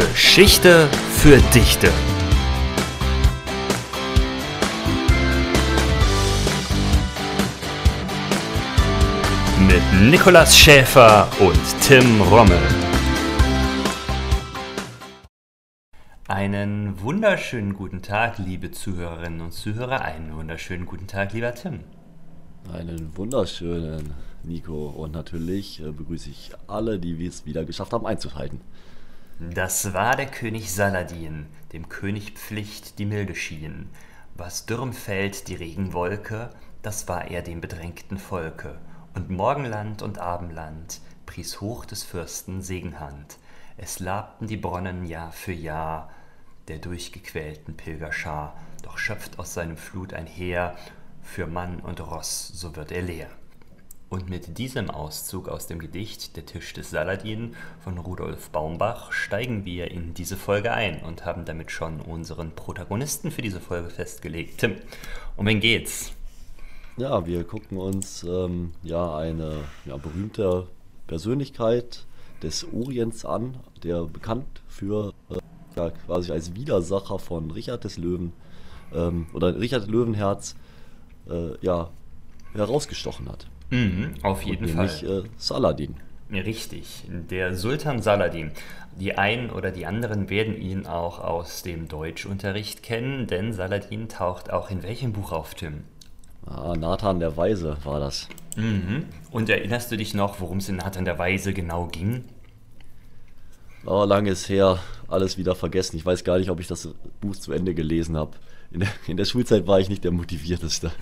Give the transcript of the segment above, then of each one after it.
Geschichte für Dichte. Mit Nikolas Schäfer und Tim Rommel. Einen wunderschönen guten Tag, liebe Zuhörerinnen und Zuhörer. Einen wunderschönen guten Tag, lieber Tim. Einen wunderschönen, Nico. Und natürlich begrüße ich alle, die es wieder geschafft haben, einzuschalten. Das war der König Saladin, dem König Pflicht die Milde schien. Was dürrem fällt die Regenwolke, das war er dem bedrängten Volke. Und Morgenland und Abendland pries hoch des Fürsten Segenhand. Es labten die Bronnen Jahr für Jahr der durchgequälten Pilgerschar. Doch schöpft aus seinem Flut ein Heer, für Mann und Ross, so wird er leer. Und mit diesem Auszug aus dem Gedicht Der Tisch des Saladin von Rudolf Baumbach steigen wir in diese Folge ein und haben damit schon unseren Protagonisten für diese Folge festgelegt. Tim, um wen geht's? Ja, wir gucken uns eine berühmte Persönlichkeit des Orients an, der bekannt für quasi als Widersacher von Richard des Löwen oder Richard Löwenherz herausgestochen hat. Mhm, auf jeden Fall. Nämlich Saladin. Richtig, der Sultan Saladin. Die einen oder die anderen werden ihn auch aus dem Deutschunterricht kennen, denn Saladin taucht auch in welchem Buch auf, Tim? Ah, Nathan der Weise war das. Mhm. Und erinnerst du dich noch, worum es in Nathan der Weise genau ging? Oh, lange ist her, alles wieder vergessen. Ich weiß gar nicht, ob ich das Buch zu Ende gelesen habe. In der Schulzeit war ich nicht der motivierteste.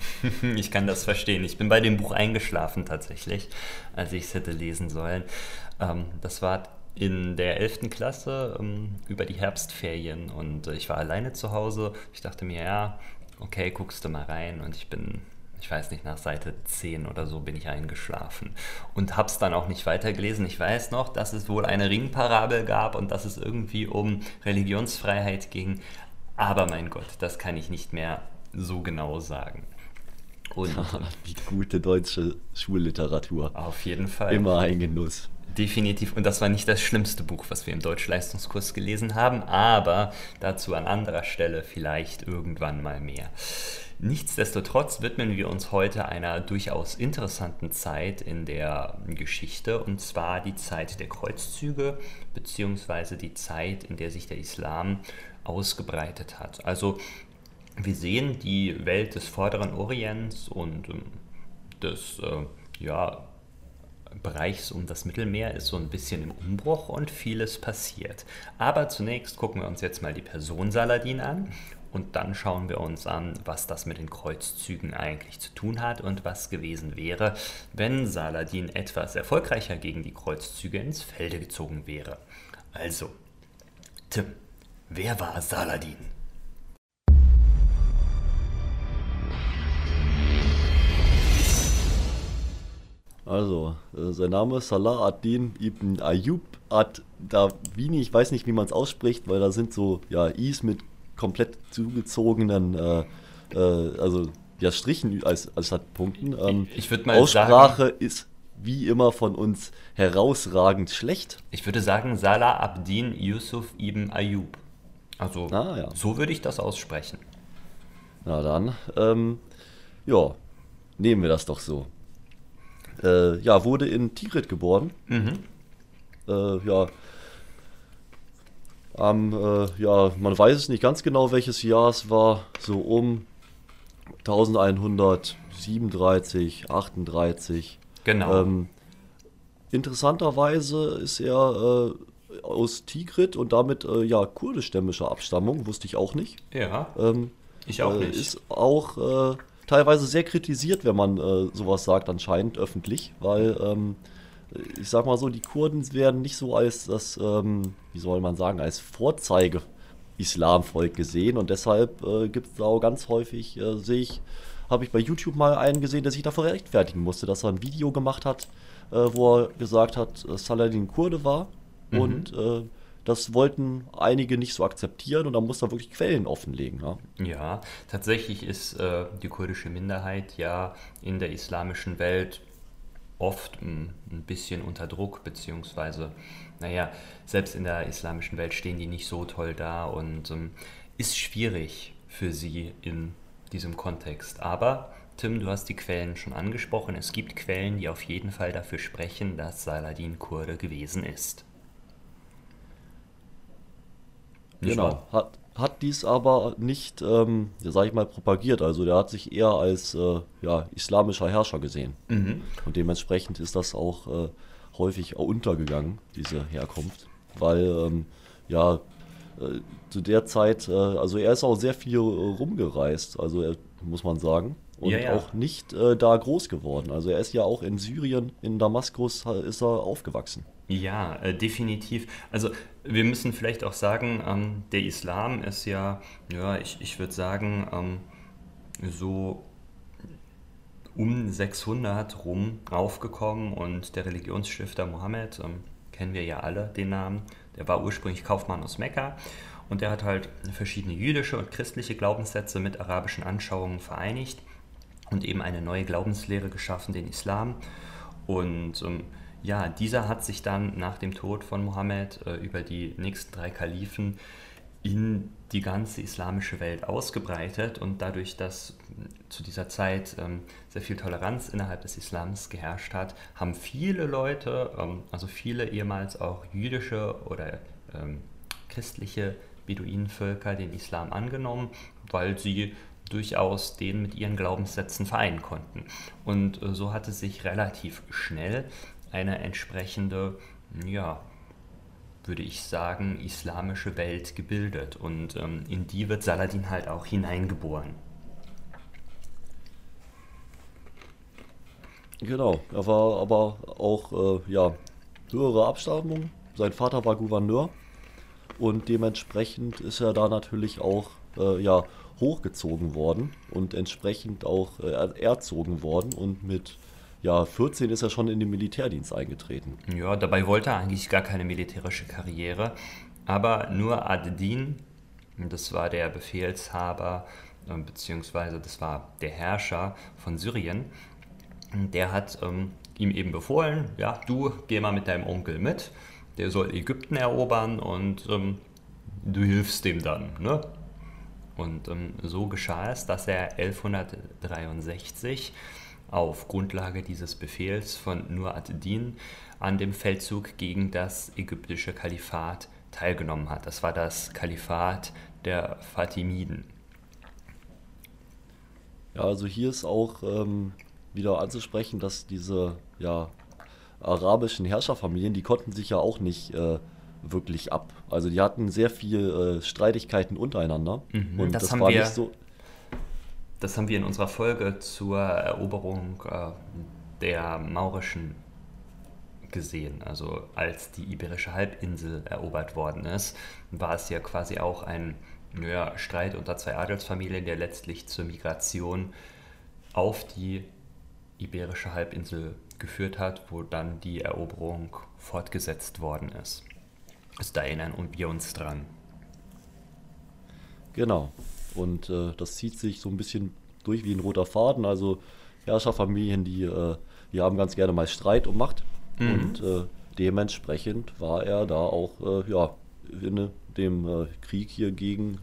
Ich kann das verstehen. Ich bin bei dem Buch eingeschlafen tatsächlich, als ich es hätte lesen sollen. Das war in der 11. Klasse über die Herbstferien und ich war alleine zu Hause. Ich dachte mir, ja, okay, guckst du mal rein, und nach Seite 10 oder so bin ich eingeschlafen und hab's dann auch nicht weitergelesen. Ich weiß noch, dass es wohl eine Ringparabel gab und dass es irgendwie um Religionsfreiheit ging. Aber mein Gott, das kann ich nicht mehr so genau sagen. Und die gute deutsche Schulliteratur. Auf jeden Fall. Immer ein Genuss. Definitiv. Und das war nicht das schlimmste Buch, was wir im Deutschleistungskurs gelesen haben, aber dazu an anderer Stelle vielleicht irgendwann mal mehr. Nichtsdestotrotz widmen wir uns heute einer durchaus interessanten Zeit in der Geschichte, und zwar die Zeit der Kreuzzüge, beziehungsweise die Zeit, in der sich der Islam ausgebreitet hat. Also wir sehen die Welt des vorderen Orients und des Bereichs um das Mittelmeer ist so ein bisschen im Umbruch und vieles passiert. Aber zunächst gucken wir uns jetzt mal die Person Saladin an und dann schauen wir uns an, was das mit den Kreuzzügen eigentlich zu tun hat und was gewesen wäre, wenn Saladin etwas erfolgreicher gegen die Kreuzzüge ins Felde gezogen wäre. Also, Tim, wer war Saladin? Also, sein Name ist Saladin ibn Ayyub ad-Dawini. Ich weiß nicht, wie man es ausspricht, weil da sind so I's mit komplett zugezogenen Strichen als statt Punkten. Ich würde mal sagen, Aussprache ist wie immer von uns herausragend schlecht. Ich würde sagen Saladin Yusuf ibn Ayyub. Also so würde ich das aussprechen. Na dann, nehmen wir das doch so. Wurde in Tigrit geboren. Mhm. Man weiß es nicht ganz genau, welches Jahr es war. So um 1137, 38. Genau. Interessanterweise ist er aus Tigrit und damit kurdischstämmischer Abstammung. Wusste ich auch nicht. Ja. Ich auch nicht. Ist auch teilweise sehr kritisiert, wenn man sowas sagt, anscheinend öffentlich, weil ich sag mal so, die Kurden werden nicht so als das, als Vorzeige-Islamvolk gesehen, und deshalb gibt es da auch ganz häufig, habe ich bei YouTube mal einen gesehen, der sich dafür rechtfertigen musste, dass er ein Video gemacht hat, wo er gesagt hat, dass Saladin Kurde war, mhm, und das wollten einige nicht so akzeptieren, und da muss man wirklich Quellen offenlegen. Ja, ja, tatsächlich ist die kurdische Minderheit ja in der islamischen Welt oft ein bisschen unter Druck, beziehungsweise, naja, selbst in der islamischen Welt stehen die nicht so toll da und ist schwierig für sie in diesem Kontext. Aber, Tim, du hast die Quellen schon angesprochen. Es gibt Quellen, die auf jeden Fall dafür sprechen, dass Saladin Kurde gewesen ist. Nicht genau, hat dies aber nicht, sag ich mal, propagiert. Also der hat sich eher als islamischer Herrscher gesehen. Mhm. Und dementsprechend ist das auch häufig untergegangen, diese Herkunft. Weil, zu der Zeit, also er ist auch sehr viel rumgereist, also muss man sagen. Und auch nicht da groß geworden. Also er ist ja auch in Syrien, in Damaskus ist er aufgewachsen. Ja, definitiv. Also wir müssen vielleicht auch sagen, der Islam ist ich würde sagen, so um 600 rum raufgekommen und der Religionsstifter Mohammed, kennen wir ja alle den Namen, der war ursprünglich Kaufmann aus Mekka und der hat halt verschiedene jüdische und christliche Glaubenssätze mit arabischen Anschauungen vereinigt und eben eine neue Glaubenslehre geschaffen, den Islam. Und dieser hat sich dann nach dem Tod von Mohammed über die nächsten 3 Kalifen in die ganze islamische Welt ausgebreitet und dadurch, dass zu dieser Zeit sehr viel Toleranz innerhalb des Islams geherrscht hat, haben viele Leute, also viele ehemals auch jüdische oder christliche Beduinenvölker den Islam angenommen, weil sie durchaus den mit ihren Glaubenssätzen vereinen konnten. Und so hatte sich relativ schnell eine entsprechende, würde ich sagen, islamische Welt gebildet. Und in die wird Saladin halt auch hineingeboren. Genau, er war aber auch, höhere Abstammung. Sein Vater war Gouverneur. Und dementsprechend ist er da natürlich auch, hochgezogen worden und entsprechend auch erzogen worden und mit 14 ist er schon in den Militärdienst eingetreten. Ja, dabei wollte er eigentlich gar keine militärische Karriere, aber Nur ad-Din, das war der Befehlshaber, beziehungsweise das war der Herrscher von Syrien, der hat ihm eben befohlen, du geh mal mit deinem Onkel mit, der soll Ägypten erobern und du hilfst dem dann, ne? Und so geschah es, dass er 1163 auf Grundlage dieses Befehls von Nur ad-Din an dem Feldzug gegen das ägyptische Kalifat teilgenommen hat. Das war das Kalifat der Fatimiden. Ja, also hier ist auch wieder anzusprechen, dass diese arabischen Herrscherfamilien, die konnten sich ja auch nicht wirklich ab. Also die hatten sehr viel Streitigkeiten untereinander. Mhm, und das war nicht so. Das haben wir in unserer Folge zur Eroberung der Maurischen gesehen. Also als die Iberische Halbinsel erobert worden ist, war es ja quasi auch ein Streit unter 2 Adelsfamilien, der letztlich zur Migration auf die Iberische Halbinsel geführt hat, wo dann die Eroberung fortgesetzt worden ist. Da erinnern wir uns dran. Genau. Und das zieht sich so ein bisschen durch wie ein roter Faden. Also Herrscherfamilien, die haben ganz gerne mal Streit um Macht. Mhm. Und dementsprechend war er da auch in dem Krieg hier gegen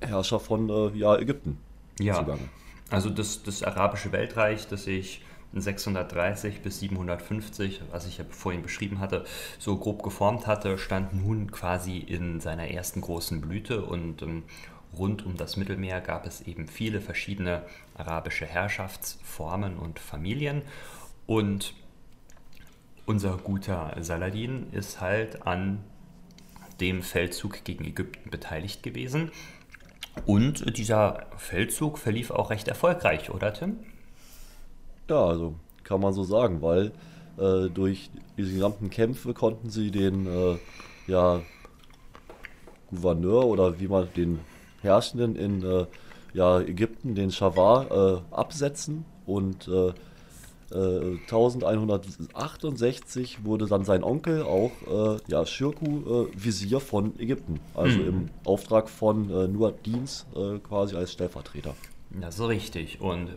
Herrscher von Ägypten zugange. Also das arabische Weltreich, das sich 630 bis 750, was ich ja vorhin beschrieben hatte, so grob geformt hatte, stand nun quasi in seiner ersten großen Blüte und rund um das Mittelmeer gab es eben viele verschiedene arabische Herrschaftsformen und Familien und unser guter Saladin ist halt an dem Feldzug gegen Ägypten beteiligt gewesen und dieser Feldzug verlief auch recht erfolgreich, oder Tim? Ja, also kann man so sagen, weil durch diese gesamten Kämpfe konnten sie den Gouverneur oder wie man den Herrschenden in Ägypten, den Schawar, absetzen und 1168 wurde dann sein Onkel auch Shirku Visier von Ägypten, also im Auftrag von Nur ad-Dins quasi als Stellvertreter. Das ist richtig und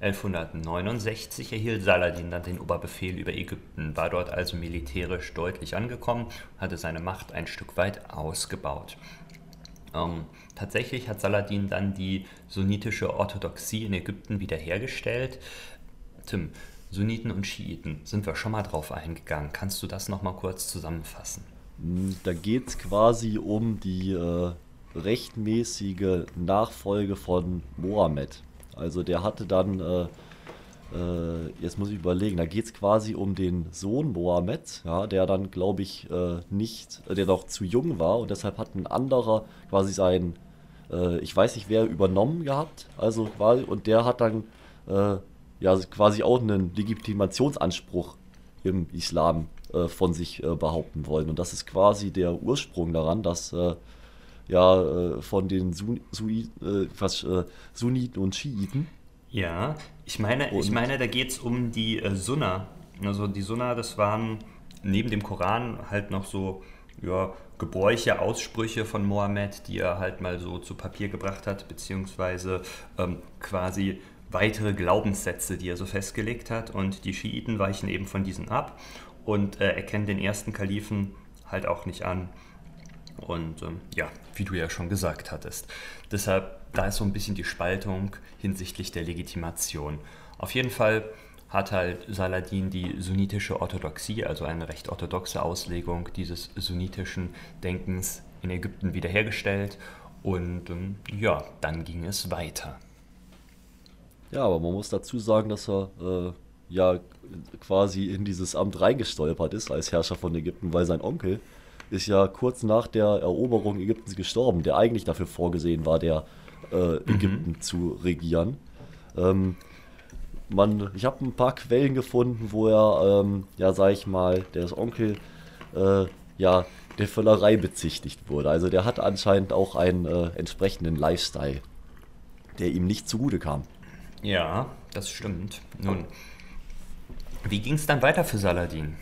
1169 erhielt Saladin dann den Oberbefehl über Ägypten, war dort also militärisch deutlich angekommen, hatte seine Macht ein Stück weit ausgebaut. Tatsächlich hat Saladin dann die sunnitische Orthodoxie in Ägypten wiederhergestellt. Tim, Sunniten und Schiiten, sind wir schon mal drauf eingegangen. Kannst du das nochmal kurz zusammenfassen? Da geht es quasi um die rechtmäßige Nachfolge von Mohammed. Also der hatte dann, jetzt muss ich überlegen, da geht es quasi um den Sohn Mohammeds, ja, der dann, glaube ich, der noch zu jung war, und deshalb hat ein anderer quasi seinen, ich weiß nicht wer, übernommen gehabt, also quasi, und der hat dann ja quasi auch einen Legitimationsanspruch im Islam von sich behaupten wollen, und das ist quasi der Ursprung daran, dass ja, von den Sunniten und Schiiten. Ja, ich meine, da geht es um die Sunna. Also die Sunna, das waren neben dem Koran halt noch so, ja, Gebräuche, Aussprüche von Mohammed, die er halt mal so zu Papier gebracht hat, beziehungsweise quasi weitere Glaubenssätze, die er so festgelegt hat. Und die Schiiten weichen eben von diesen ab und erkennen den ersten Kalifen halt auch nicht an. Und ja, wie du ja schon gesagt hattest. Deshalb, da ist so ein bisschen die Spaltung hinsichtlich der Legitimation. Auf jeden Fall hat halt Saladin die sunnitische Orthodoxie, also eine recht orthodoxe Auslegung dieses sunnitischen Denkens in Ägypten wiederhergestellt. Und ja, dann ging es weiter. Ja, aber man muss dazu sagen, dass er ja quasi in dieses Amt reingestolpert ist als Herrscher von Ägypten, weil sein Onkel ist ja kurz nach der Eroberung Ägyptens gestorben, der eigentlich dafür vorgesehen war, der Ägypten zu regieren. Ich habe ein paar Quellen gefunden, wo er, ja, sag ich mal, der Onkel, ja, der Völlerei bezichtigt wurde. Also der hat anscheinend auch einen entsprechenden Lifestyle, der ihm nicht zugute kam. Ja, das stimmt. Nun, wie ging es dann weiter für Saladin?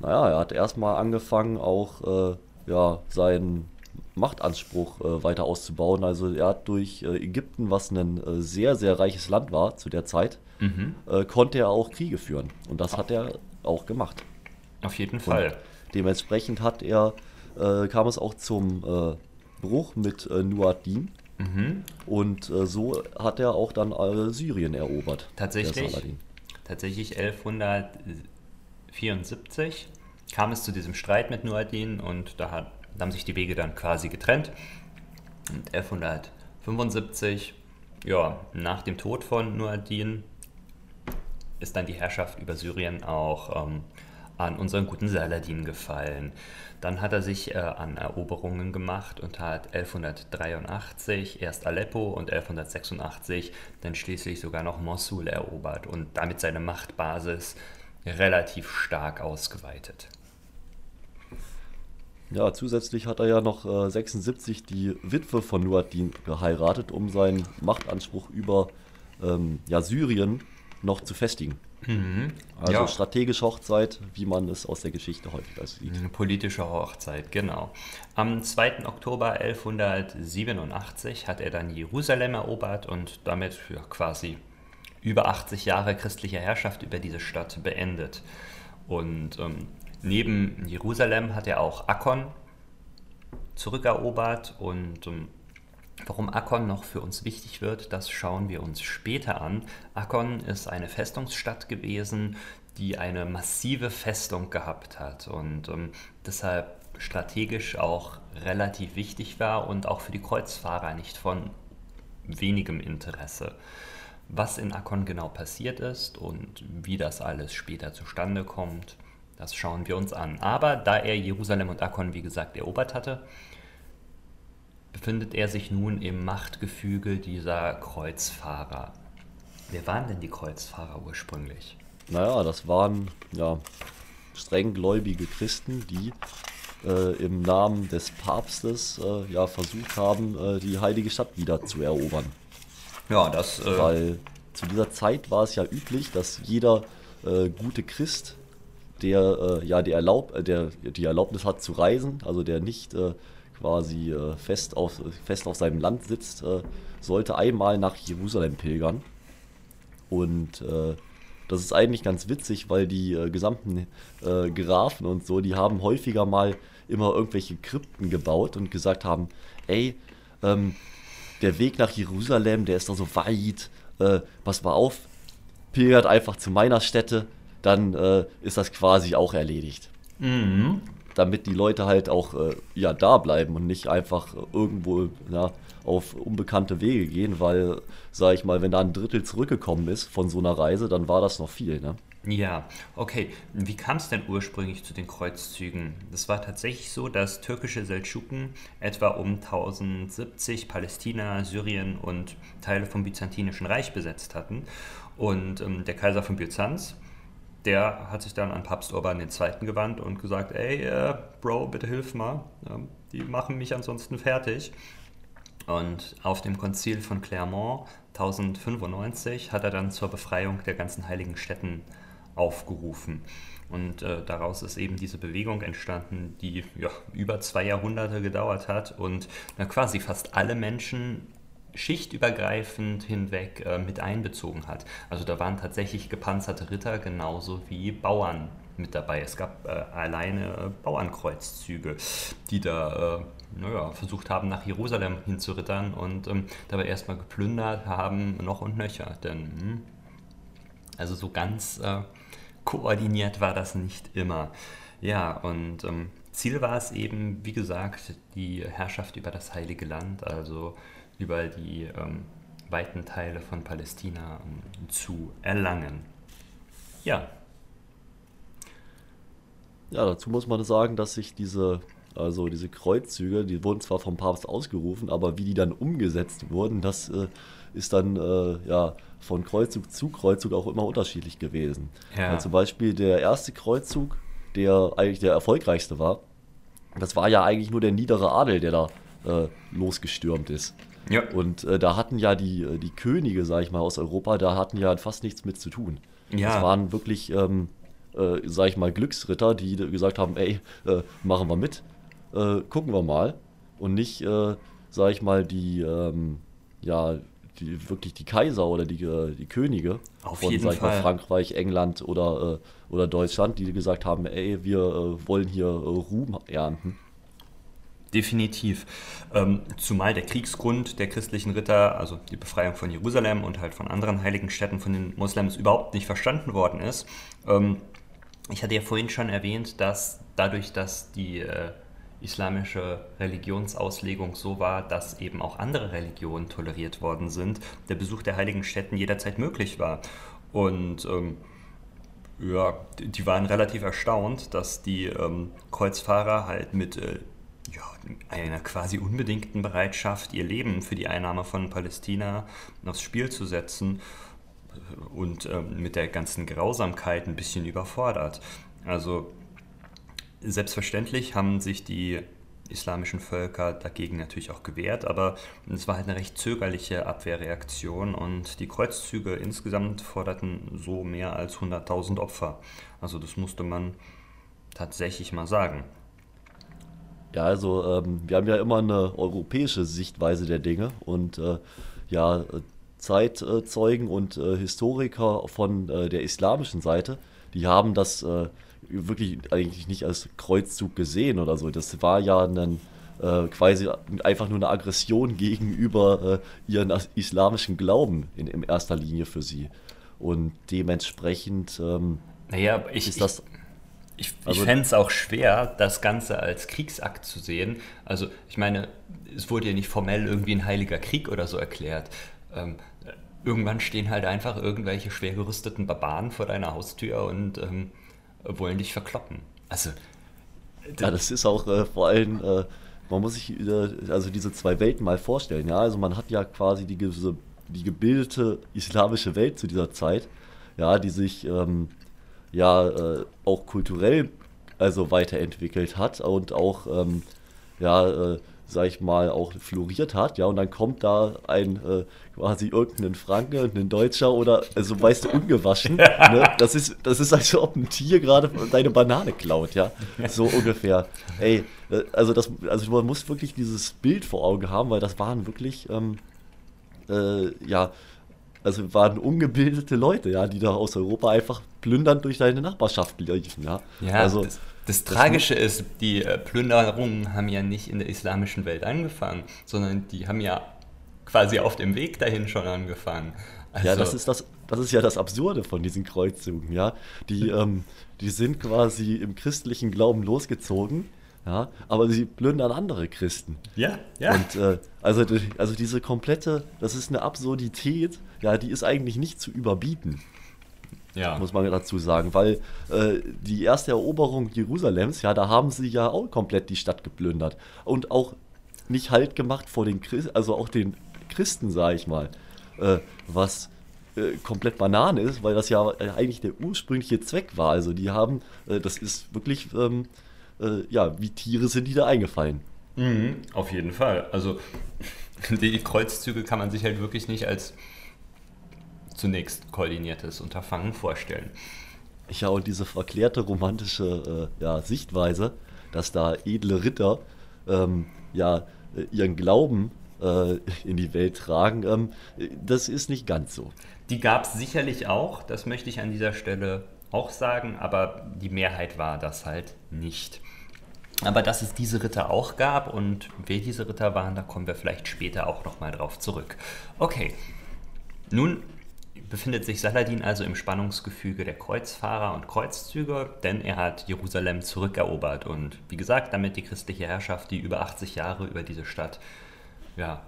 Naja, er hat erstmal angefangen, auch ja, seinen Machtanspruch weiter auszubauen. Also er hat durch Ägypten, was ein sehr, sehr reiches Land war zu der Zeit, konnte er auch Kriege führen. Und das hat er auch gemacht. Auf jeden Fall. Und dementsprechend hat er, kam es auch zum Bruch mit Nur ad-Din. Und so hat er auch dann Syrien erobert. Tatsächlich 1174 kam es zu diesem Streit mit Nur ad-Din, und da haben sich die Wege dann quasi getrennt. Und 1175, ja, nach dem Tod von Nur ad-Din, ist dann die Herrschaft über Syrien auch an unseren guten Saladin gefallen. Dann hat er sich an Eroberungen gemacht und hat 1183 erst Aleppo und 1186 dann schließlich sogar noch Mossul erobert und damit seine Machtbasis relativ stark ausgeweitet. Ja, zusätzlich hat er ja noch 76 die Witwe von Nur ad-Din geheiratet, um seinen Machtanspruch über ja, Syrien noch zu festigen. Also ja, strategische Hochzeit, wie man es aus der Geschichte häufig sieht. Eine politische Hochzeit, genau. Am 2. Oktober 1187 hat er dann Jerusalem erobert und damit für quasi über 80 Jahre christlicher Herrschaft über diese Stadt beendet. Und neben Jerusalem hat er auch Akkon zurückerobert. Und warum Akkon noch für uns wichtig wird, das schauen wir uns später an. Akkon ist eine Festungsstadt gewesen, die eine massive Festung gehabt hat und deshalb strategisch auch relativ wichtig war und auch für die Kreuzfahrer nicht von wenigem Interesse. Was in Akkon genau passiert ist und wie das alles später zustande kommt, das schauen wir uns an. Aber da er Jerusalem und Akkon, wie gesagt, erobert hatte, befindet er sich nun im Machtgefüge dieser Kreuzfahrer. Wer waren denn die Kreuzfahrer ursprünglich? Naja, das waren ja strenggläubige Christen, die im Namen des Papstes ja versucht haben, die heilige Stadt wieder zu erobern. Ja, das, weil zu dieser Zeit war es ja üblich, dass jeder gute Christ, der ja die Erlaubnis hat zu reisen, also der nicht quasi fest auf seinem Land sitzt, sollte einmal nach Jerusalem pilgern. Und das ist eigentlich ganz witzig, weil die gesamten Grafen und so, die haben häufiger mal immer irgendwelche Krypten gebaut und gesagt haben, ey, der Weg nach Jerusalem, der ist doch so weit, pass mal auf, pilgert einfach zu meiner Stätte, dann ist das quasi auch erledigt. Mhm. Damit die Leute halt auch ja, da bleiben und nicht einfach irgendwo auf unbekannte Wege gehen, weil, sag ich mal, wenn da ein Drittel zurückgekommen ist von so einer Reise, dann war das noch viel, ne? Ja, okay. Wie kam es denn ursprünglich zu den Kreuzzügen? Das war tatsächlich so, dass türkische Seldschuken etwa um 1070 Palästina, Syrien und Teile vom Byzantinischen Reich besetzt hatten. Und der Kaiser von Byzanz, der hat sich dann an Papst Urban II. Gewandt und gesagt, ey, Bro, bitte hilf mal, die machen mich ansonsten fertig. Und auf dem Konzil von Clermont 1095 hat er dann zur Befreiung der ganzen heiligen Stätten aufgerufen. Und daraus ist eben diese Bewegung entstanden, die ja, über 2 Jahrhunderte gedauert hat und quasi fast alle Menschen schichtübergreifend hinweg mit einbezogen hat. Also da waren tatsächlich gepanzerte Ritter genauso wie Bauern mit dabei. Es gab alleine Bauernkreuzzüge, die da versucht haben, nach Jerusalem hinzurittern und dabei erstmal geplündert haben, noch und nöcher. Denn also so ganz koordiniert war das nicht immer. Ja, und Ziel war es eben, wie gesagt, die Herrschaft über das Heilige Land, also über die weiten Teile von Palästina zu erlangen. Ja. Ja, dazu muss man sagen, dass sich diese Kreuzzüge, die wurden zwar vom Papst ausgerufen, aber wie die dann umgesetzt wurden, das ist dann von Kreuzzug zu Kreuzzug auch immer unterschiedlich gewesen. Ja. Weil zum Beispiel der erste Kreuzzug, der eigentlich der erfolgreichste war, das war ja eigentlich nur der niedere Adel, der da losgestürmt ist. Ja. Und da hatten ja die Könige, sag ich mal, aus Europa, da hatten ja fast nichts mit zu tun. Ja. Das waren wirklich, sag ich mal, Glücksritter, die gesagt haben, ey, machen wir mit, gucken wir mal. Und nicht, sag ich mal, die Kaiser oder die Könige von, sag ich mal, Frankreich, England oder Deutschland, die gesagt haben, ey, wir wollen hier Ruhm ernten. Definitiv. Zumal der Kriegsgrund der christlichen Ritter, also die Befreiung von Jerusalem und halt von anderen heiligen Städten von den Moslems überhaupt nicht verstanden worden ist. Ich hatte ja vorhin schon erwähnt, dass dadurch, dass die islamische Religionsauslegung so war, dass eben auch andere Religionen toleriert worden sind, der Besuch der heiligen Städten jederzeit möglich war. Und die waren relativ erstaunt, dass die Kreuzfahrer halt mit einer quasi unbedingten Bereitschaft, ihr Leben für die Einnahme von Palästina aufs Spiel zu setzen und mit der ganzen Grausamkeit ein bisschen überfordert. Also selbstverständlich haben sich die islamischen Völker dagegen natürlich auch gewehrt, aber es war halt eine recht zögerliche Abwehrreaktion und die Kreuzzüge insgesamt forderten so mehr als 100.000 Opfer. Also das musste man tatsächlich mal sagen. Ja, also wir haben ja immer eine europäische Sichtweise der Dinge und Zeitzeugen und Historiker von der islamischen Seite, die haben das wirklich eigentlich nicht als Kreuzzug gesehen oder so. Das war ja quasi einfach nur eine Aggression gegenüber ihren islamischen Glauben in erster Linie für sie. Und dementsprechend ist das... Ich fände es auch schwer, das Ganze als Kriegsakt zu sehen. Also ich meine, es wurde ja nicht formell irgendwie ein heiliger Krieg oder so erklärt. Irgendwann stehen halt einfach irgendwelche schwer gerüsteten Barbaren vor deiner Haustür und wollen dich verkloppen. Also das ist auch vor allem, man muss sich also diese zwei Welten mal vorstellen. Ja, also man hat ja quasi die gebildete islamische Welt zu dieser Zeit, ja, die sich auch kulturell also weiterentwickelt hat und auch sag ich mal, auch floriert hat, ja, und dann kommt da ein, quasi irgendein Franke, ein Deutscher oder, also weißt du, ungewaschen, ne? Das ist, als ob ein Tier gerade deine Banane klaut, ja, so ungefähr. Ey, also man muss wirklich dieses Bild vor Augen haben, weil das waren wirklich, also waren ungebildete Leute, ja, die da aus Europa einfach plündernd durch deine Nachbarschaft liefen, ja. Ja, also, das Tragische ist, die Plünderungen haben ja nicht in der islamischen Welt angefangen, sondern die haben ja quasi auf dem Weg dahin schon angefangen. Also, ja, das ist ja das Absurde von diesen Kreuzzügen, ja. Die sind quasi im christlichen Glauben losgezogen, ja, aber sie plündern andere Christen. Ja, ja. Und also diese komplette, das ist eine Absurdität, ja, die ist eigentlich nicht zu überbieten. Ja. Muss man dazu sagen, weil die erste Eroberung Jerusalems, ja, da haben sie ja auch komplett die Stadt geplündert und auch nicht Halt gemacht vor den Christen, also auch den Christen, sage ich mal, was komplett Banane ist, weil das ja eigentlich der ursprüngliche Zweck war. Also die haben, das ist wirklich, ja, wie Tiere sind die da eingefallen. Mhm, auf jeden Fall. Also die Kreuzzüge kann man sich halt wirklich nicht als zunächst koordiniertes Unterfangen vorstellen. Ja, und diese verklärte romantische Sichtweise, dass da edle Ritter ihren Glauben in die Welt tragen, das ist nicht ganz so. Die gab es sicherlich auch, das möchte ich an dieser Stelle auch sagen, aber die Mehrheit war das halt nicht. Aber dass es diese Ritter auch gab und wer diese Ritter waren, da kommen wir vielleicht später auch nochmal drauf zurück. Okay, nun befindet sich Saladin also im Spannungsgefüge der Kreuzfahrer und Kreuzzüge, denn er hat Jerusalem zurückerobert und, wie gesagt, damit die christliche Herrschaft, die über 80 Jahre über diese Stadt ja,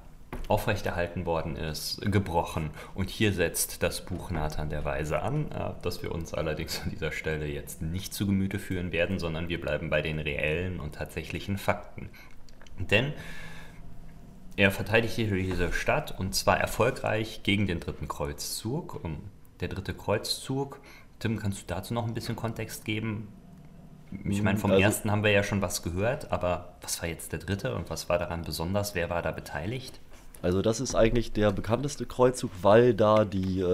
aufrechterhalten worden ist, gebrochen. Und hier setzt das Buch Nathan der Weise an, das wir uns allerdings an dieser Stelle jetzt nicht zu Gemüte führen werden, sondern wir bleiben bei den reellen und tatsächlichen Fakten. Denn er verteidigte diese Stadt und zwar erfolgreich gegen den dritten Kreuzzug. Der dritte Kreuzzug, Tim, kannst du dazu noch ein bisschen Kontext geben? Ich meine, vom ersten haben wir ja schon was gehört, aber was war jetzt der dritte und was war daran besonders? Wer war da beteiligt? Also das ist eigentlich der bekannteste Kreuzzug, weil da die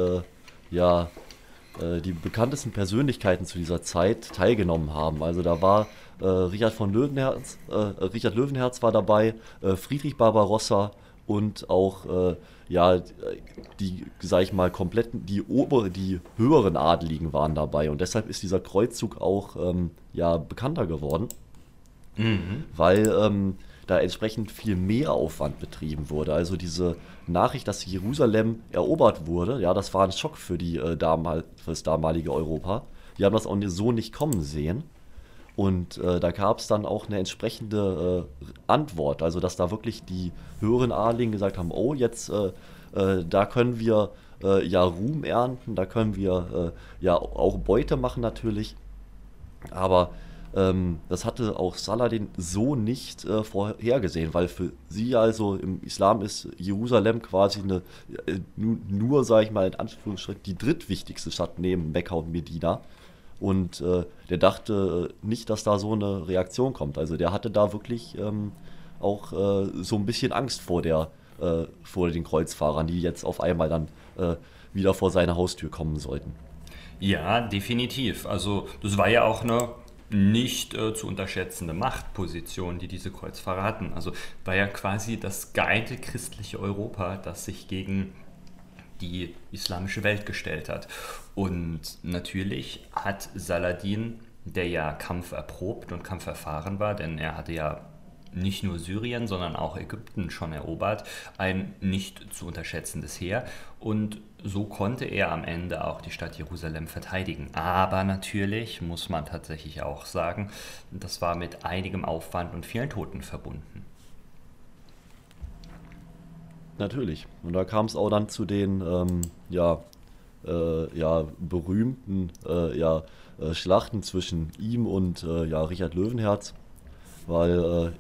bekanntesten Persönlichkeiten zu dieser Zeit teilgenommen haben. Also da war Richard Löwenherz war dabei, Friedrich Barbarossa und auch die, sag ich mal, kompletten, die höheren Adligen waren dabei. Und deshalb ist dieser Kreuzzug auch bekannter geworden, weil da entsprechend viel mehr Aufwand betrieben wurde. Also diese Nachricht, dass Jerusalem erobert wurde, ja, das war ein Schock für das damalige Europa. Die haben das auch so nicht kommen sehen. Und da gab es dann auch eine entsprechende Antwort, also dass da wirklich die höheren Adligen gesagt haben, oh, jetzt, da können wir Ruhm ernten, da können wir auch Beute machen natürlich, aber das hatte auch Saladin so nicht vorhergesehen, weil für sie also im Islam ist Jerusalem quasi nur, sag ich mal in Anführungsstrichen, die drittwichtigste Stadt neben Mekka und Medina. Und der dachte nicht, dass da so eine Reaktion kommt. Also der hatte da wirklich auch so ein bisschen Angst vor den Kreuzfahrern, die jetzt auf einmal dann wieder vor seine Haustür kommen sollten. Ja, definitiv. Also das war ja auch eine nicht zu unterschätzende Machtposition, die diese Kreuzfahrer hatten. Also war ja quasi das geeinte christliche Europa, das sich gegen die islamische Welt gestellt hat. Und natürlich hat Saladin, der ja kampferprobt und kampferfahren war, denn er hatte ja nicht nur Syrien, sondern auch Ägypten schon erobert, ein nicht zu unterschätzendes Heer. Und so konnte er am Ende auch die Stadt Jerusalem verteidigen. Aber natürlich muss man tatsächlich auch sagen, das war mit einigem Aufwand und vielen Toten verbunden. Natürlich. Und da kam es auch dann zu den berühmten Schlachten zwischen ihm und Richard Löwenherz, weil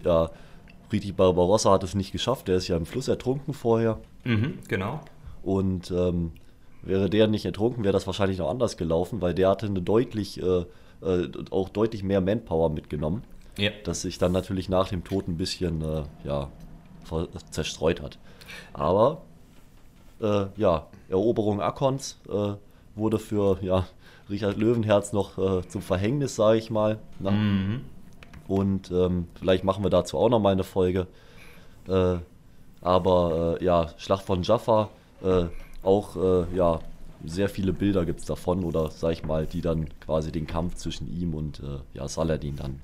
Friedrich Barbarossa hat es nicht geschafft, der ist ja im Fluss ertrunken vorher. Mhm, genau. Und wäre der nicht ertrunken, wäre das wahrscheinlich noch anders gelaufen, weil der hatte eine deutlich mehr Manpower mitgenommen. ja, das sich dann natürlich nach dem Tod ein bisschen ja, zerstreut hat. Aber ja, Eroberung Akkons wurde für ja, Richard Löwenherz noch zum Verhängnis, sage ich mal. Ne? Mhm. Und vielleicht machen wir dazu auch nochmal eine Folge. Aber ja, Schlacht von Jaffa, auch ja, sehr viele Bilder gibt es davon, oder sag ich mal, die dann quasi den Kampf zwischen ihm und ja, Saladin dann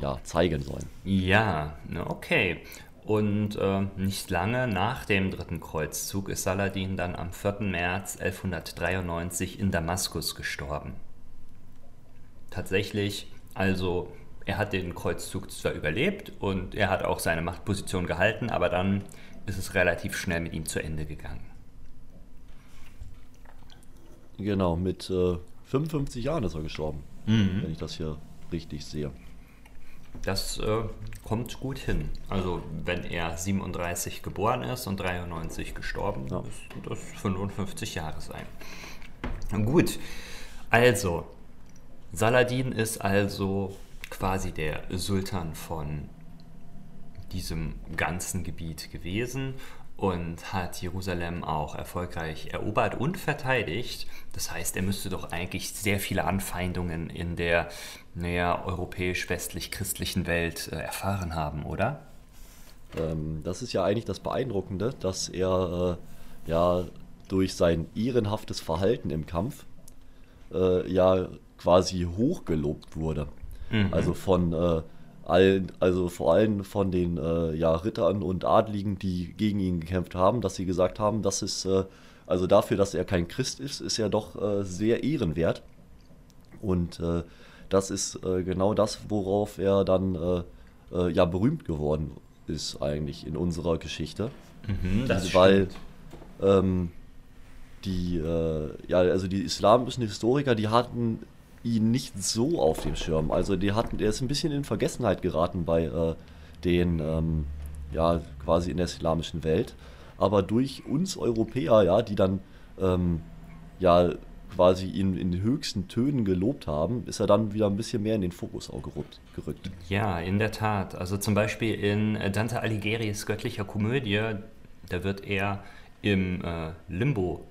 ja, zeigen sollen. Ja, okay. Und nicht lange nach dem dritten Kreuzzug ist Saladin dann am 4. März 1193 in Damaskus gestorben. Tatsächlich, also er hat den Kreuzzug zwar überlebt und er hat auch seine Machtposition gehalten, aber dann ist es relativ schnell mit ihm zu Ende gegangen. Genau, mit 55 Jahren ist er gestorben, wenn ich das hier richtig sehe. Das kommt gut hin. Also wenn er 37 geboren ist und 93 gestorben, ja, müssten das 55 Jahre sein. Gut, also Saladin ist also quasi der Sultan von diesem ganzen Gebiet gewesen und hat Jerusalem auch erfolgreich erobert und verteidigt. Das heißt, er müsste doch eigentlich sehr viele Anfeindungen in der näher europäisch-westlich-christlichen Welt erfahren haben, oder? Das ist ja eigentlich das Beeindruckende, dass er ja durch sein ehrenhaftes Verhalten im Kampf ja quasi hochgelobt wurde. Also von allen, also vor allem von den ja, Rittern und Adligen, die gegen ihn gekämpft haben, dass sie gesagt haben, dass es, also dafür, dass er kein Christ ist, ist er doch sehr ehrenwert. Und das ist genau das, worauf er dann ja berühmt geworden ist eigentlich in unserer Geschichte. Das weil die, ja, also die islamischen Historiker, die hatten ihn nicht so auf dem Schirm. Also der ist ein bisschen in Vergessenheit geraten bei den, ja, quasi in der islamischen Welt. Aber durch uns Europäer, ja, die dann, ja, quasi ihn in höchsten Tönen gelobt haben, ist er dann wieder ein bisschen mehr in den Fokus auch gerückt. Ja, in der Tat. Also zum Beispiel in Dante Alighieri's Göttlicher Komödie, da wird er im Limbo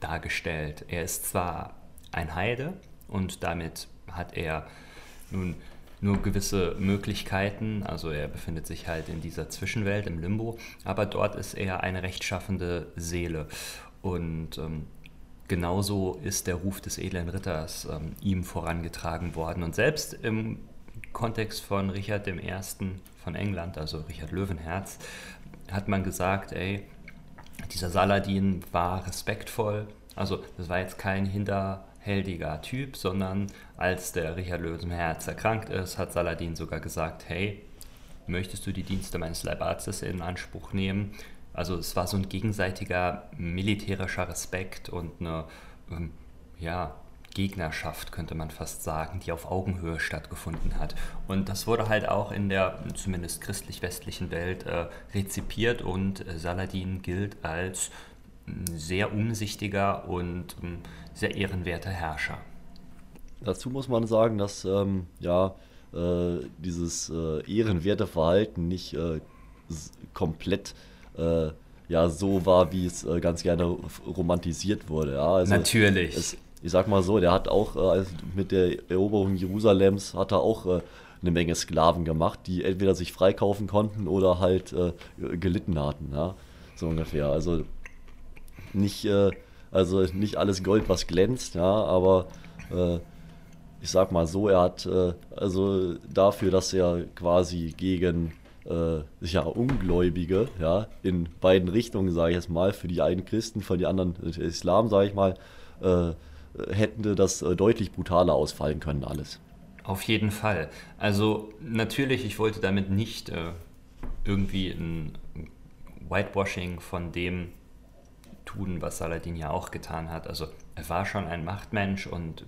dargestellt. Er ist zwar ein Heide, und damit hat er nun nur gewisse Möglichkeiten, also er befindet sich halt in dieser Zwischenwelt, im Limbo, aber dort ist er eine rechtschaffende Seele. Und genauso ist der Ruf des edlen Ritters ihm vorangetragen worden. Und selbst im Kontext von Richard I. von England, also Richard Löwenherz, hat man gesagt, ey, dieser Saladin war respektvoll, also das war jetzt kein hinterhältiger Typ, sondern als der Richard Löwenherz erkrankt ist, hat Saladin sogar gesagt, hey, möchtest du die Dienste meines Leibarztes in Anspruch nehmen? Also es war so ein gegenseitiger militärischer Respekt und eine ja, Gegnerschaft, könnte man fast sagen, die auf Augenhöhe stattgefunden hat. Und das wurde halt auch in der zumindest christlich-westlichen Welt rezipiert und Saladin gilt als sehr umsichtiger und sehr ehrenwerter Herrscher. Dazu muss man sagen, dass ja, dieses ehrenwerte Verhalten nicht komplett ja, so war, wie es ganz gerne romantisiert wurde. Ja? Also natürlich. Ich sag mal so, der hat auch mit der Eroberung Jerusalems hat er auch eine Menge Sklaven gemacht, die entweder sich freikaufen konnten oder halt gelitten hatten. Ja? So ungefähr. Also nicht, also nicht alles Gold, was glänzt, ja, aber ich sag mal so, er hat also dafür, dass er quasi gegen ja, Ungläubige, ja, in beiden Richtungen, sage ich jetzt mal, für die einen Christen, für die anderen Islam, sage ich mal, hätte das deutlich brutaler ausfallen können alles. Auf jeden Fall. Also natürlich, ich wollte damit nicht irgendwie ein Whitewashing von dem tun, was Saladin ja auch getan hat. Also er war schon ein Machtmensch und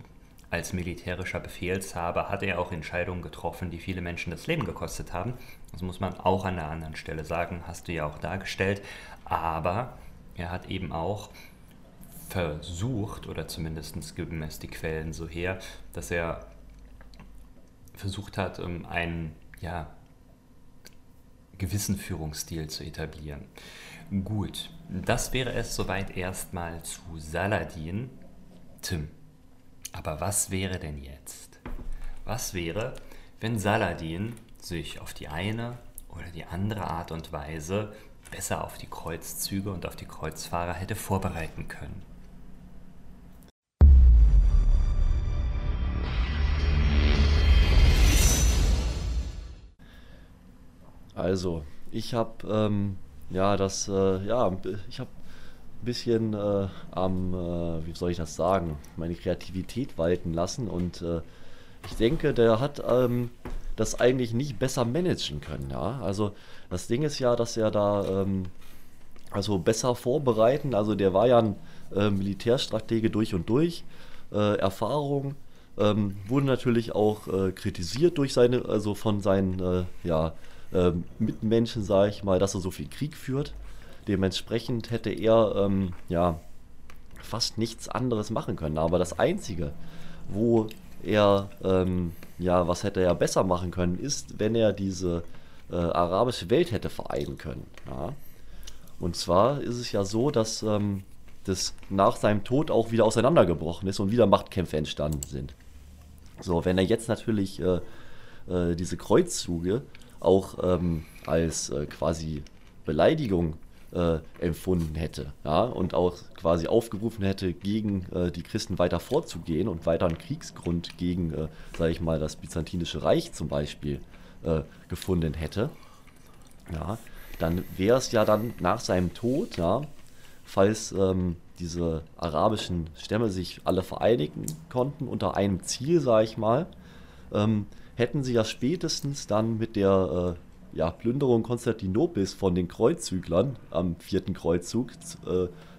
als militärischer Befehlshaber hat er auch Entscheidungen getroffen, die viele Menschen das Leben gekostet haben. Das muss man auch an der anderen Stelle sagen, hast du ja auch dargestellt. Aber er hat eben auch versucht, oder zumindest geben es die Quellen so her, dass er versucht hat, einen gewissen Führungsstil zu etablieren. Gut, das wäre es soweit erstmal zu Saladin. Tim, aber was wäre denn jetzt? Was wäre, wenn Saladin sich auf die eine oder die andere Art und Weise besser auf die Kreuzzüge und auf die Kreuzfahrer hätte vorbereiten können? Also, ich habe ich habe ein bisschen wie soll ich das sagen, meine Kreativität walten lassen und ich denke, der hat das eigentlich nicht besser managen können, ja. Also das Ding ist ja, dass er da besser vorbereiten, also der war ja ein Militärstratege durch und durch, Erfahrung, wurde natürlich auch kritisiert durch seine, von seinen, Mitmenschen, sage ich mal, dass er so viel Krieg führt. Dementsprechend hätte er fast nichts anderes machen können. Aber das Einzige, wo er was hätte er besser machen können, ist, wenn er diese arabische Welt hätte vereinen können. Ja. Und zwar ist es ja so, dass das nach seinem Tod auch wieder auseinandergebrochen ist und wieder Machtkämpfe entstanden sind. So, wenn er jetzt natürlich diese Kreuzzüge auch als quasi Beleidigung empfunden hätte, ja, und auch quasi aufgerufen hätte, gegen die Christen weiter vorzugehen und weiter einen Kriegsgrund gegen, sage ich mal, das Byzantinische Reich zum Beispiel gefunden hätte, ja, dann wäre es ja dann nach seinem Tod, ja, falls diese arabischen Stämme sich alle vereinigen konnten unter einem Ziel, sage ich mal, hätten sie ja spätestens dann mit der Plünderung Konstantinopels von den Kreuzzüglern am 4. Kreuzzug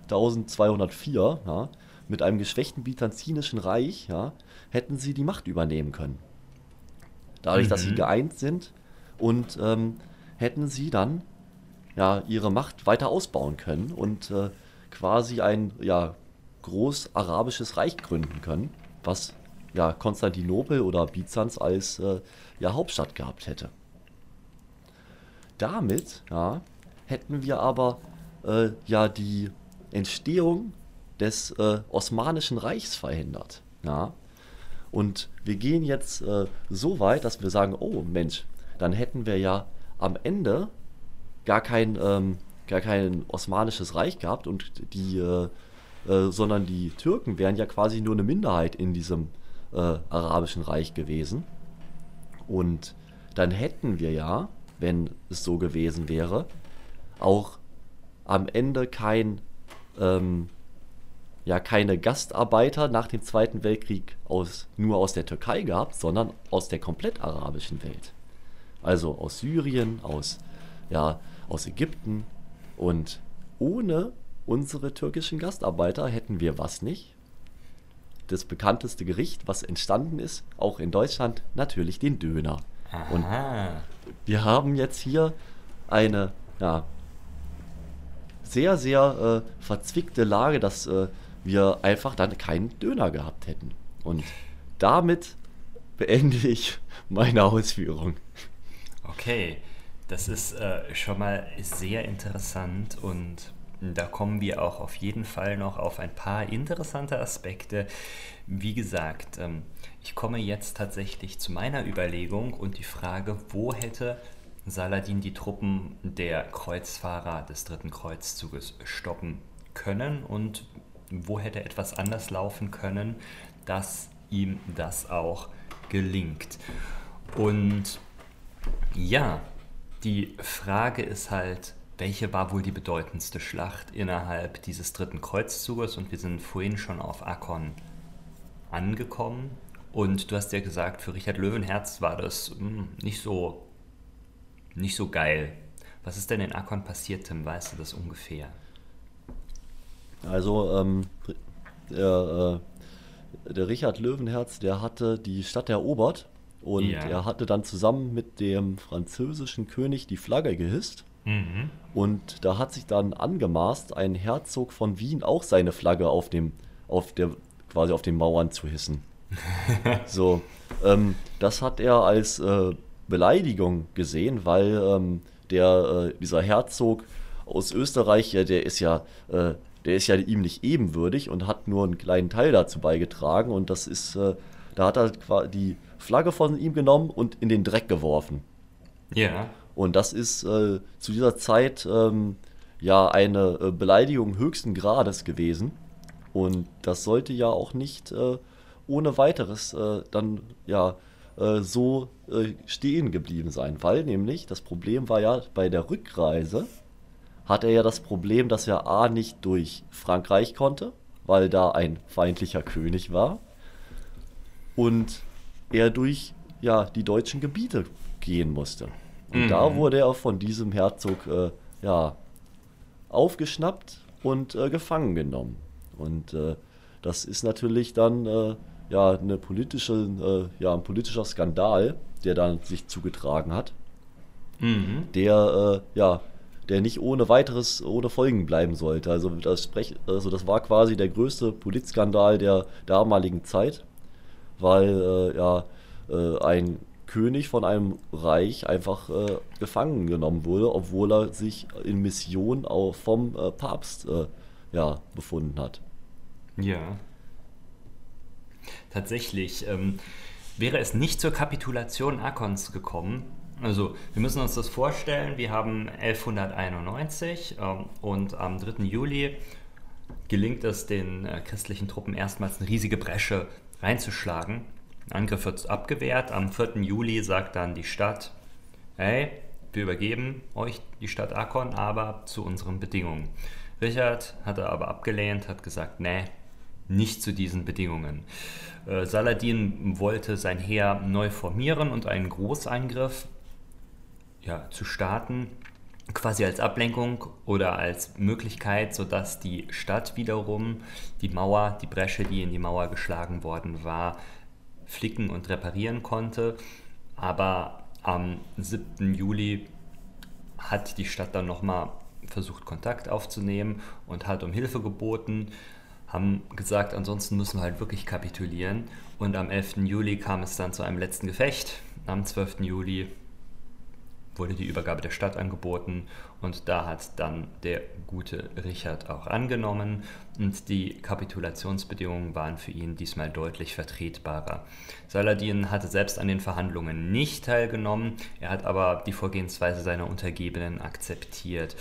1204, ja, mit einem geschwächten byzantinischen Reich, ja, hätten sie die Macht übernehmen können. Dadurch, dass sie geeint sind, und hätten sie dann ihre Macht weiter ausbauen können und quasi ein groß arabisches Reich gründen können, was Konstantinopel oder Byzanz als Hauptstadt gehabt hätte. Damit hätten wir aber die Entstehung des Osmanischen Reichs verhindert. Ja. Und wir gehen jetzt so weit, dass wir sagen, oh Mensch, dann hätten wir ja am Ende gar kein Osmanisches Reich gehabt, und die, sondern die Türken wären ja quasi nur eine Minderheit in diesem arabischen Reich gewesen, und dann hätten wir ja, wenn es so gewesen wäre, auch am Ende keine Gastarbeiter nach dem Zweiten Weltkrieg nur aus der Türkei gehabt, sondern aus der komplett arabischen Welt, also aus Syrien, aus Ägypten, und ohne unsere türkischen Gastarbeiter hätten wir was nicht. Das bekannteste Gericht, was entstanden ist, auch in Deutschland, natürlich den Döner. Aha. Und wir haben jetzt hier eine sehr, sehr verzwickte Lage, dass wir einfach dann keinen Döner gehabt hätten. Und damit beende ich meine Ausführung. Okay, das ist schon mal sehr interessant, und da kommen wir auch auf jeden Fall noch auf ein paar interessante Aspekte. Wie gesagt, ich komme jetzt tatsächlich zu meiner Überlegung und die Frage, wo hätte Saladin die Truppen der Kreuzfahrer des 3. Kreuzzuges stoppen können und wo hätte etwas anders laufen können, dass ihm das auch gelingt. Und ja, die Frage ist halt, welche war wohl die bedeutendste Schlacht innerhalb dieses 3. Kreuzzuges? Und wir sind vorhin schon auf Akkon angekommen. Und du hast ja gesagt, für Richard Löwenherz war das nicht so geil. Was ist denn in Akkon passiert, Tim? Weißt du das ungefähr? Also, der Richard Löwenherz, der hatte die Stadt erobert. Und er hatte dann zusammen mit dem französischen König die Flagge gehisst. Und da hat sich dann angemaßt, ein Herzog von Wien auch seine Flagge auf den Mauern zu hissen. So, das hat er als Beleidigung gesehen, weil dieser Herzog aus Österreich, ja, der ist ja ihm nicht ebenwürdig und hat nur einen kleinen Teil dazu beigetragen, und das ist, da hat er die Flagge von ihm genommen und in den Dreck geworfen. Ja. Und das ist zu dieser Zeit ja eine Beleidigung höchsten Grades gewesen, und das sollte ja auch nicht ohne weiteres dann ja so stehen geblieben sein, weil nämlich das Problem war ja, bei der Rückreise hat er ja das Problem, dass er A nicht durch Frankreich konnte, weil da ein feindlicher König war, und er durch ja die deutschen Gebiete gehen musste. Und da wurde er von diesem Herzog ja aufgeschnappt und gefangen genommen. Und das ist natürlich dann ja ein politischer Skandal, der dann sich zugetragen hat, der nicht ohne weiteres ohne Folgen bleiben sollte. Also das war quasi der größte Politskandal der damaligen Zeit, weil ein König von einem Reich einfach gefangen genommen wurde, obwohl er sich in Mission auch vom Papst befunden hat. Ja. Tatsächlich wäre es nicht zur Kapitulation Akons gekommen. Also wir müssen uns das vorstellen, wir haben 1191 und am 3. Juli gelingt es den christlichen Truppen erstmals, eine riesige Bresche reinzuschlagen. Der Angriff wird abgewehrt, am 4. Juli sagt dann die Stadt: Hey, wir übergeben euch die Stadt Akon, aber zu unseren Bedingungen. Richard hat er aber abgelehnt, hat gesagt, nee, nicht zu diesen Bedingungen. Saladin wollte sein Heer neu formieren und einen Großangriff zu starten, quasi als Ablenkung oder als Möglichkeit, sodass die Stadt wiederum die Bresche, die in die Mauer geschlagen worden war, flicken und reparieren konnte. Aber am 7. Juli hat die Stadt dann nochmal versucht, Kontakt aufzunehmen und hat um Hilfe geboten, haben gesagt, ansonsten müssen wir halt wirklich kapitulieren. Und am 11. Juli kam es dann zu einem letzten Gefecht. Am 12. Juli wurde die Übergabe der Stadt angeboten, und da hat dann der gute Richard auch angenommen, und die Kapitulationsbedingungen waren für ihn diesmal deutlich vertretbarer. Saladin hatte selbst an den Verhandlungen nicht teilgenommen, er hat aber die Vorgehensweise seiner Untergebenen akzeptiert.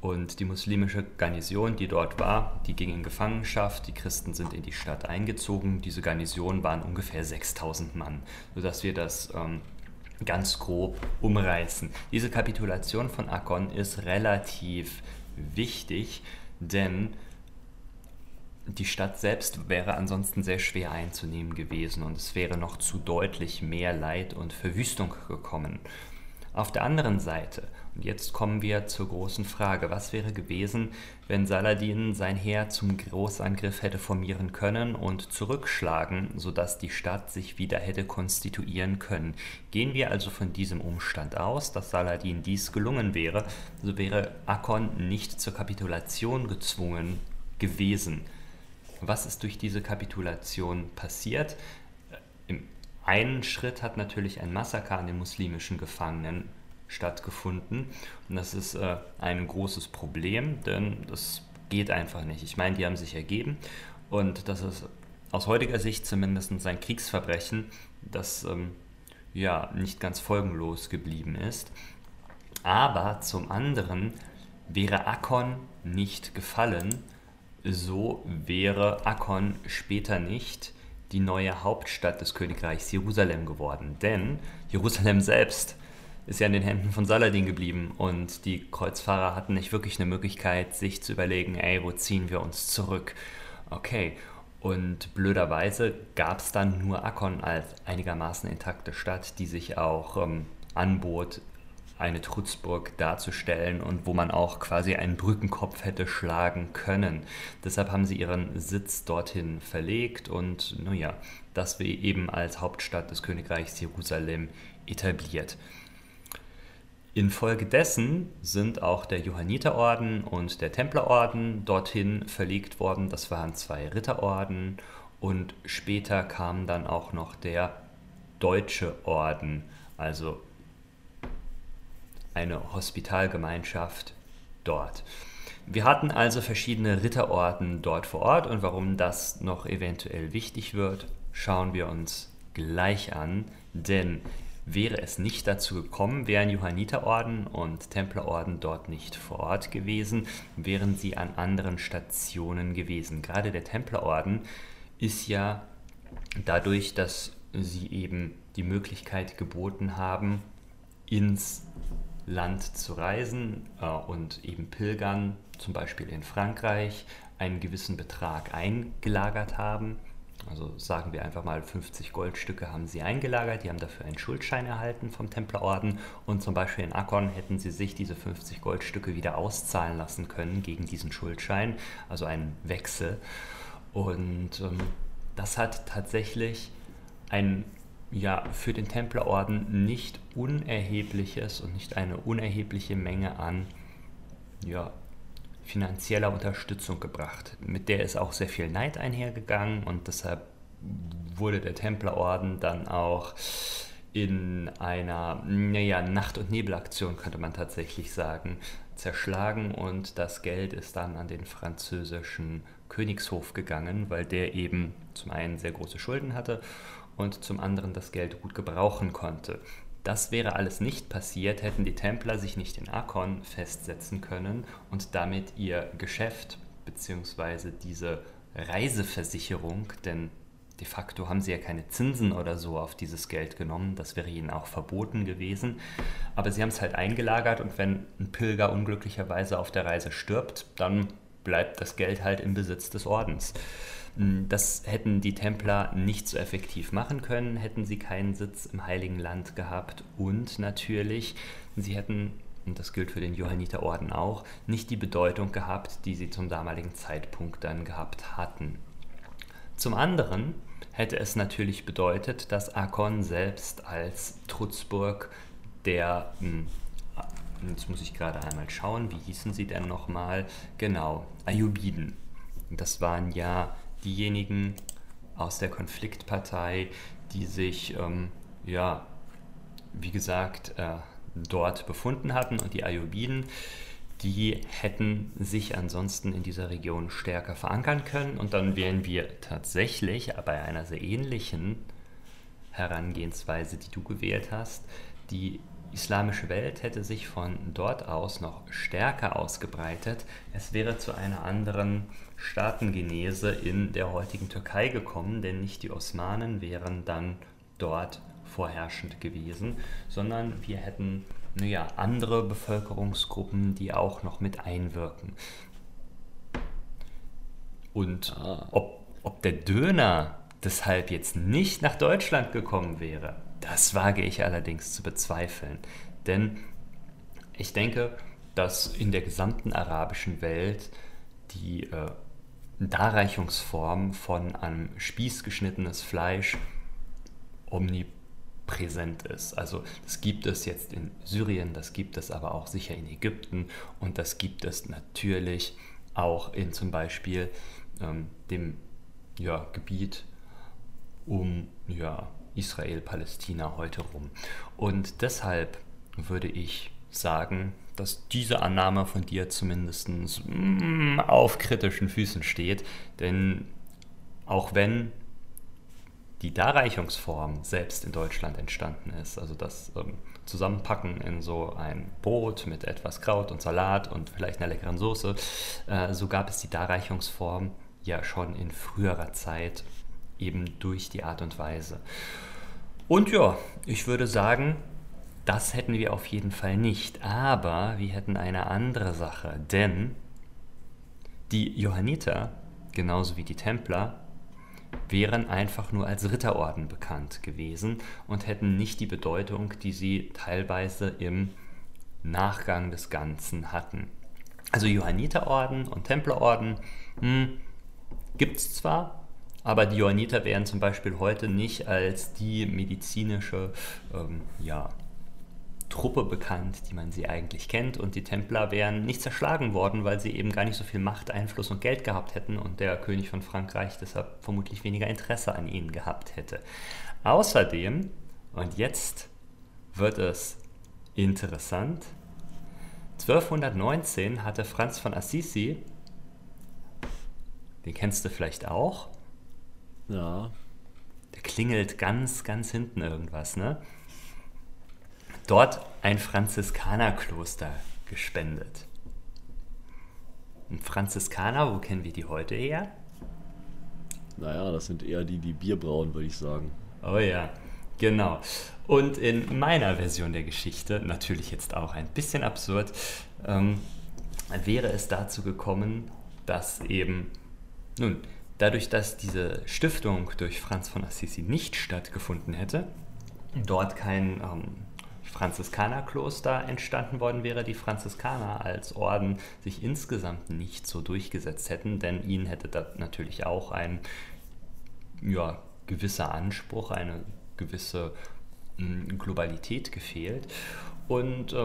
Und die muslimische Garnison, die dort war, die ging in Gefangenschaft, die Christen sind in die Stadt eingezogen. Diese Garnison waren ungefähr 6000 Mann, sodass wir das ganz grob umreißen. Diese Kapitulation von Akon ist relativ wichtig, denn die Stadt selbst wäre ansonsten sehr schwer einzunehmen gewesen, und es wäre noch zu deutlich mehr Leid und Verwüstung gekommen. Auf der anderen Seite, und jetzt kommen wir zur großen Frage, was wäre gewesen, wenn Saladin sein Heer zum Großangriff hätte formieren können und zurückschlagen, sodass die Stadt sich wieder hätte konstituieren können? Gehen wir also von diesem Umstand aus, dass Saladin dies gelungen wäre, so wäre Akon nicht zur Kapitulation gezwungen gewesen. Was ist durch diese Kapitulation passiert? Im einen Schritt hat natürlich ein Massaker an den muslimischen Gefangenen stattgefunden, und das ist ein großes Problem, denn das geht einfach nicht. Ich meine, die haben sich ergeben, und das ist aus heutiger Sicht zumindest ein Kriegsverbrechen, das nicht ganz folgenlos geblieben ist. Aber zum anderen wäre Akon nicht gefallen, so wäre Akon später nicht die neue Hauptstadt des Königreichs Jerusalem geworden, denn Jerusalem selbst ist ja in den Händen von Saladin geblieben, und die Kreuzfahrer hatten nicht wirklich eine Möglichkeit, sich zu überlegen, ey, wo ziehen wir uns zurück? Okay, und blöderweise gab es dann nur Akon als einigermaßen intakte Stadt, die sich auch anbot, eine Trutzburg darzustellen und wo man auch quasi einen Brückenkopf hätte schlagen können. Deshalb haben sie ihren Sitz dorthin verlegt und, das wir eben als Hauptstadt des Königreichs Jerusalem etabliert. Infolgedessen sind auch der Johanniterorden und der Templerorden dorthin verlegt worden. Das waren zwei Ritterorden, und später kam dann auch noch der Deutsche Orden, also eine Hospitalgemeinschaft dort. Wir hatten also verschiedene Ritterorden dort vor Ort, und warum das noch eventuell wichtig wird, schauen wir uns gleich an, denn wäre es nicht dazu gekommen, wären Johanniterorden und Templerorden dort nicht vor Ort gewesen, wären sie an anderen Stationen gewesen. Gerade der Templerorden ist ja dadurch, dass sie eben die Möglichkeit geboten haben, ins Land zu reisen und eben Pilgern, zum Beispiel in Frankreich, einen gewissen Betrag eingelagert haben. Also sagen wir einfach mal, 50 Goldstücke haben sie eingelagert, die haben dafür einen Schuldschein erhalten vom Templerorden, und zum Beispiel in Akkon hätten sie sich diese 50 Goldstücke wieder auszahlen lassen können gegen diesen Schuldschein, also einen Wechsel. Und das hat tatsächlich ein, ja, für den Templerorden nicht unerhebliches und nicht eine unerhebliche Menge an, ja, finanzieller Unterstützung gebracht. Mit der ist auch sehr viel Neid einhergegangen, und deshalb wurde der Templerorden dann auch in einer, naja, Nacht- und Nebelaktion, könnte man tatsächlich sagen, zerschlagen, und das Geld ist dann an den französischen Königshof gegangen, weil der eben zum einen sehr große Schulden hatte und zum anderen das Geld gut gebrauchen konnte. Das wäre alles nicht passiert, hätten die Templer sich nicht in Akkon festsetzen können und damit ihr Geschäft bzw. diese Reiseversicherung, denn de facto haben sie ja keine Zinsen oder so auf dieses Geld genommen, das wäre ihnen auch verboten gewesen, aber sie haben es halt eingelagert, und wenn ein Pilger unglücklicherweise auf der Reise stirbt, dann bleibt das Geld halt im Besitz des Ordens. Das hätten die Templer nicht so effektiv machen können, hätten sie keinen Sitz im Heiligen Land gehabt, und natürlich, sie hätten, und das gilt für den Johanniterorden auch, nicht die Bedeutung gehabt, die sie zum damaligen Zeitpunkt dann gehabt hatten. Zum anderen hätte es natürlich bedeutet, dass Akkon selbst als Trutzburg der, jetzt muss ich gerade einmal schauen, wie hießen sie denn nochmal, genau, Ayyubiden. Das waren ja diejenigen aus der Konfliktpartei, die sich, ja, wie gesagt, dort befunden hatten, und die Ayyubiden, die hätten sich ansonsten in dieser Region stärker verankern können, und dann wären wir tatsächlich bei einer sehr ähnlichen Herangehensweise, die du gewählt hast. Die islamische Welt hätte sich von dort aus noch stärker ausgebreitet. Es wäre zu einer anderen Staatengenese in der heutigen Türkei gekommen, denn nicht die Osmanen wären dann dort vorherrschend gewesen, sondern wir hätten, naja, andere Bevölkerungsgruppen, die auch noch mit einwirken. Und ob der Döner deshalb jetzt nicht nach Deutschland gekommen wäre, das wage ich allerdings zu bezweifeln, denn ich denke, dass in der gesamten arabischen Welt die Darreichungsform von einem Spieß geschnittenes Fleisch omnipräsent ist. Also das gibt es jetzt in Syrien, das gibt es aber auch sicher in Ägypten, und das gibt es natürlich auch in zum Beispiel dem, ja, Gebiet um, ja, Israel, Palästina heute rum. Und deshalb würde ich sagen, dass diese Annahme von dir zumindest auf kritischen Füßen steht, denn auch wenn die Darreichungsform selbst in Deutschland entstanden ist, also das Zusammenpacken in so ein Brot mit etwas Kraut und Salat und vielleicht einer leckeren Soße, so gab es die Darreichungsform ja schon in früherer Zeit, eben durch die Art und Weise. Und ja, ich würde sagen, das hätten wir auf jeden Fall nicht, aber wir hätten eine andere Sache, denn die Johanniter, genauso wie die Templer, wären einfach nur als Ritterorden bekannt gewesen und hätten nicht die Bedeutung, die sie teilweise im Nachgang des Ganzen hatten. Also Johanniterorden und Templerorden gibt es zwar, aber die Johanniter wären zum Beispiel heute nicht als die medizinische, ja, Truppe bekannt, die man sie eigentlich kennt, und die Templer wären nicht zerschlagen worden, weil sie eben gar nicht so viel Macht, Einfluss und Geld gehabt hätten und der König von Frankreich deshalb vermutlich weniger Interesse an ihnen gehabt hätte. Außerdem, und jetzt wird es interessant, 1219 hatte Franz von Assisi, den kennst du vielleicht auch, ja, der klingelt ganz, ganz hinten irgendwas, ne? Dort ein Franziskanerkloster gespendet. Ein Franziskaner, wo kennen wir die heute her? Naja, das sind eher die, die Bier brauen, würde ich sagen. Oh ja, genau. Und in meiner Version der Geschichte, natürlich jetzt auch ein bisschen absurd, wäre es dazu gekommen, dass eben, nun, dadurch, dass diese Stiftung durch Franz von Assisi nicht stattgefunden hätte, dort kein Franziskanerkloster entstanden worden wäre, die Franziskaner als Orden sich insgesamt nicht so durchgesetzt hätten, denn ihnen hätte das natürlich auch ein gewisser Anspruch, eine gewisse Globalität gefehlt, und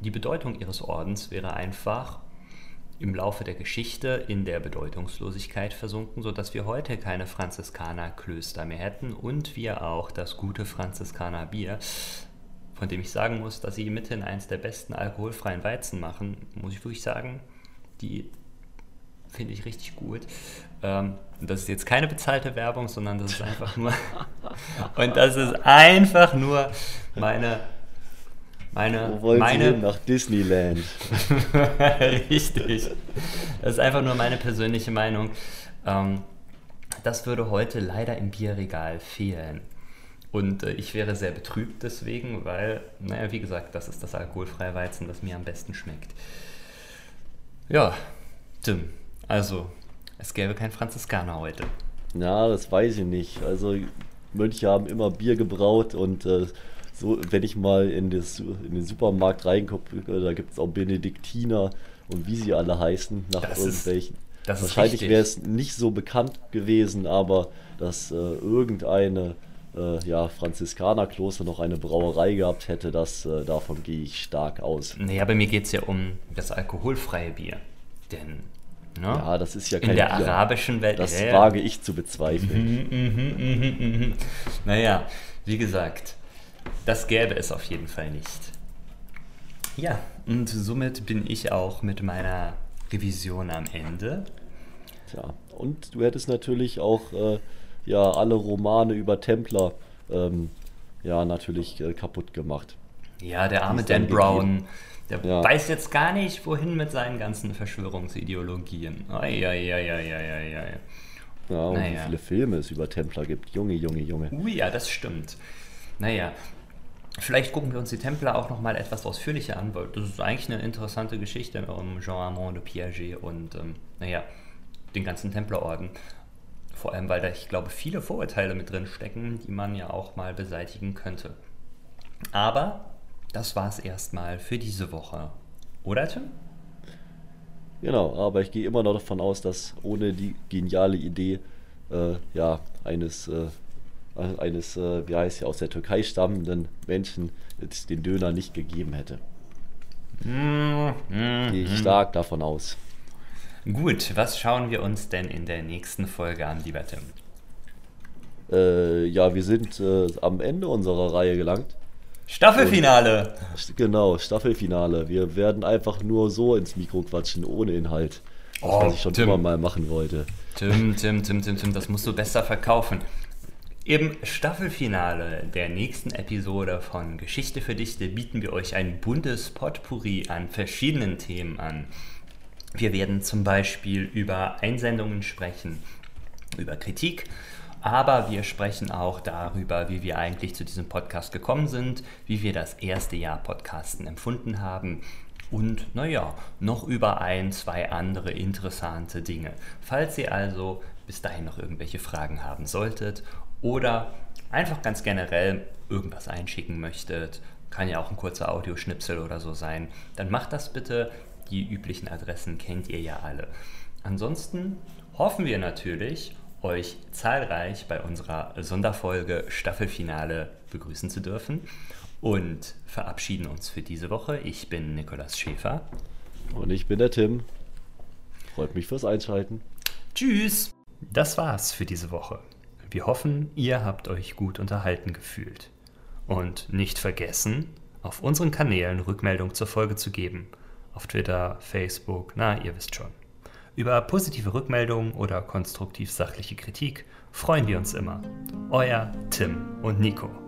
die Bedeutung ihres Ordens wäre einfach im Laufe der Geschichte in der Bedeutungslosigkeit versunken, sodass wir heute keine Franziskanerklöster mehr hätten und wir auch das gute Franziskanerbier, von dem ich sagen muss, dass sie mithin eins der besten alkoholfreien Weizen machen, muss ich wirklich sagen, die finde ich richtig gut. Das ist jetzt keine bezahlte Werbung, sondern das ist einfach nur und das ist einfach nur meine nach Disneyland. Richtig. Das ist einfach nur meine persönliche Meinung. Das würde heute leider im Bierregal fehlen. Und ich wäre sehr betrübt deswegen, weil, naja, wie gesagt, das ist das alkoholfreie Weizen, das mir am besten schmeckt. Ja, Tim, also, es gäbe keinen Franziskaner heute. Na, das weiß ich nicht. Also, Mönche haben immer Bier gebraut und so, wenn ich mal in den Supermarkt reingucke, da gibt es auch Benediktiner und wie sie alle heißen, nach das irgendwelchen. Das ist wahrscheinlich wäre es nicht so bekannt gewesen, aber dass irgendeine Franziskanerkloster noch eine Brauerei gehabt hätte, das, davon gehe ich stark aus. Naja, bei mir geht es ja um das alkoholfreie Bier. Denn, ne? Ja, das ist ja kein in der Bier. Arabischen Welt. Das wage ich zu bezweifeln. Naja, wie gesagt, das gäbe es auf jeden Fall nicht. Ja, und somit bin ich auch mit meiner Revision am Ende. Tja, und du hättest natürlich auch alle Romane über Templer natürlich kaputt gemacht. Ja, der arme Dan Brown, der weiß jetzt gar nicht, wohin mit seinen ganzen Verschwörungsideologien. Ja, und wie viele Filme es über Templer gibt. Junge. Ja, das stimmt. Naja, vielleicht gucken wir uns die Templer auch nochmal etwas ausführlicher an, weil das ist eigentlich eine interessante Geschichte um Jean-Armand de Piaget und den ganzen Templerorden. Vor allem, weil da, ich glaube, viele Vorurteile mit drin stecken, die man ja auch mal beseitigen könnte. Aber das war es erstmal für diese Woche. Oder, Tim? Genau, aber ich gehe immer noch davon aus, dass ohne die geniale Idee eines aus der Türkei stammenden Menschen es den Döner nicht gegeben hätte. Gehe ich stark davon aus. Gut, was schauen wir uns denn in der nächsten Folge an, lieber Tim? Wir sind am Ende unserer Reihe gelangt. Staffelfinale! Und, genau, Staffelfinale. Wir werden einfach nur so ins Mikro quatschen, ohne Inhalt. Was ich schon immer mal machen wollte. Tim, das musst du besser verkaufen. Im Staffelfinale der nächsten Episode von Geschichte für Dichte bieten wir euch ein buntes Potpourri an verschiedenen Themen an. Wir werden zum Beispiel über Einsendungen sprechen, über Kritik, aber wir sprechen auch darüber, wie wir eigentlich zu diesem Podcast gekommen sind, wie wir das erste Jahr Podcasten empfunden haben und, noch über 1-2 andere interessante Dinge. Falls ihr also bis dahin noch irgendwelche Fragen haben solltet oder einfach ganz generell irgendwas einschicken möchtet, kann ja auch ein kurzer Audioschnipsel oder so sein, dann macht das bitte. Die üblichen Adressen kennt ihr ja alle. Ansonsten hoffen wir natürlich, euch zahlreich bei unserer Sonderfolge Staffelfinale begrüßen zu dürfen und verabschieden uns für diese Woche. Ich bin Nikolas Schäfer. Und ich bin der Tim. Freut mich fürs Einschalten. Tschüss! Das war's für diese Woche. Wir hoffen, ihr habt euch gut unterhalten gefühlt. Und nicht vergessen, auf unseren Kanälen Rückmeldung zur Folge zu geben. Auf Twitter, Facebook, na, ihr wisst schon. Über positive Rückmeldungen oder konstruktiv-sachliche Kritik freuen wir uns immer. Euer Tim und Nico.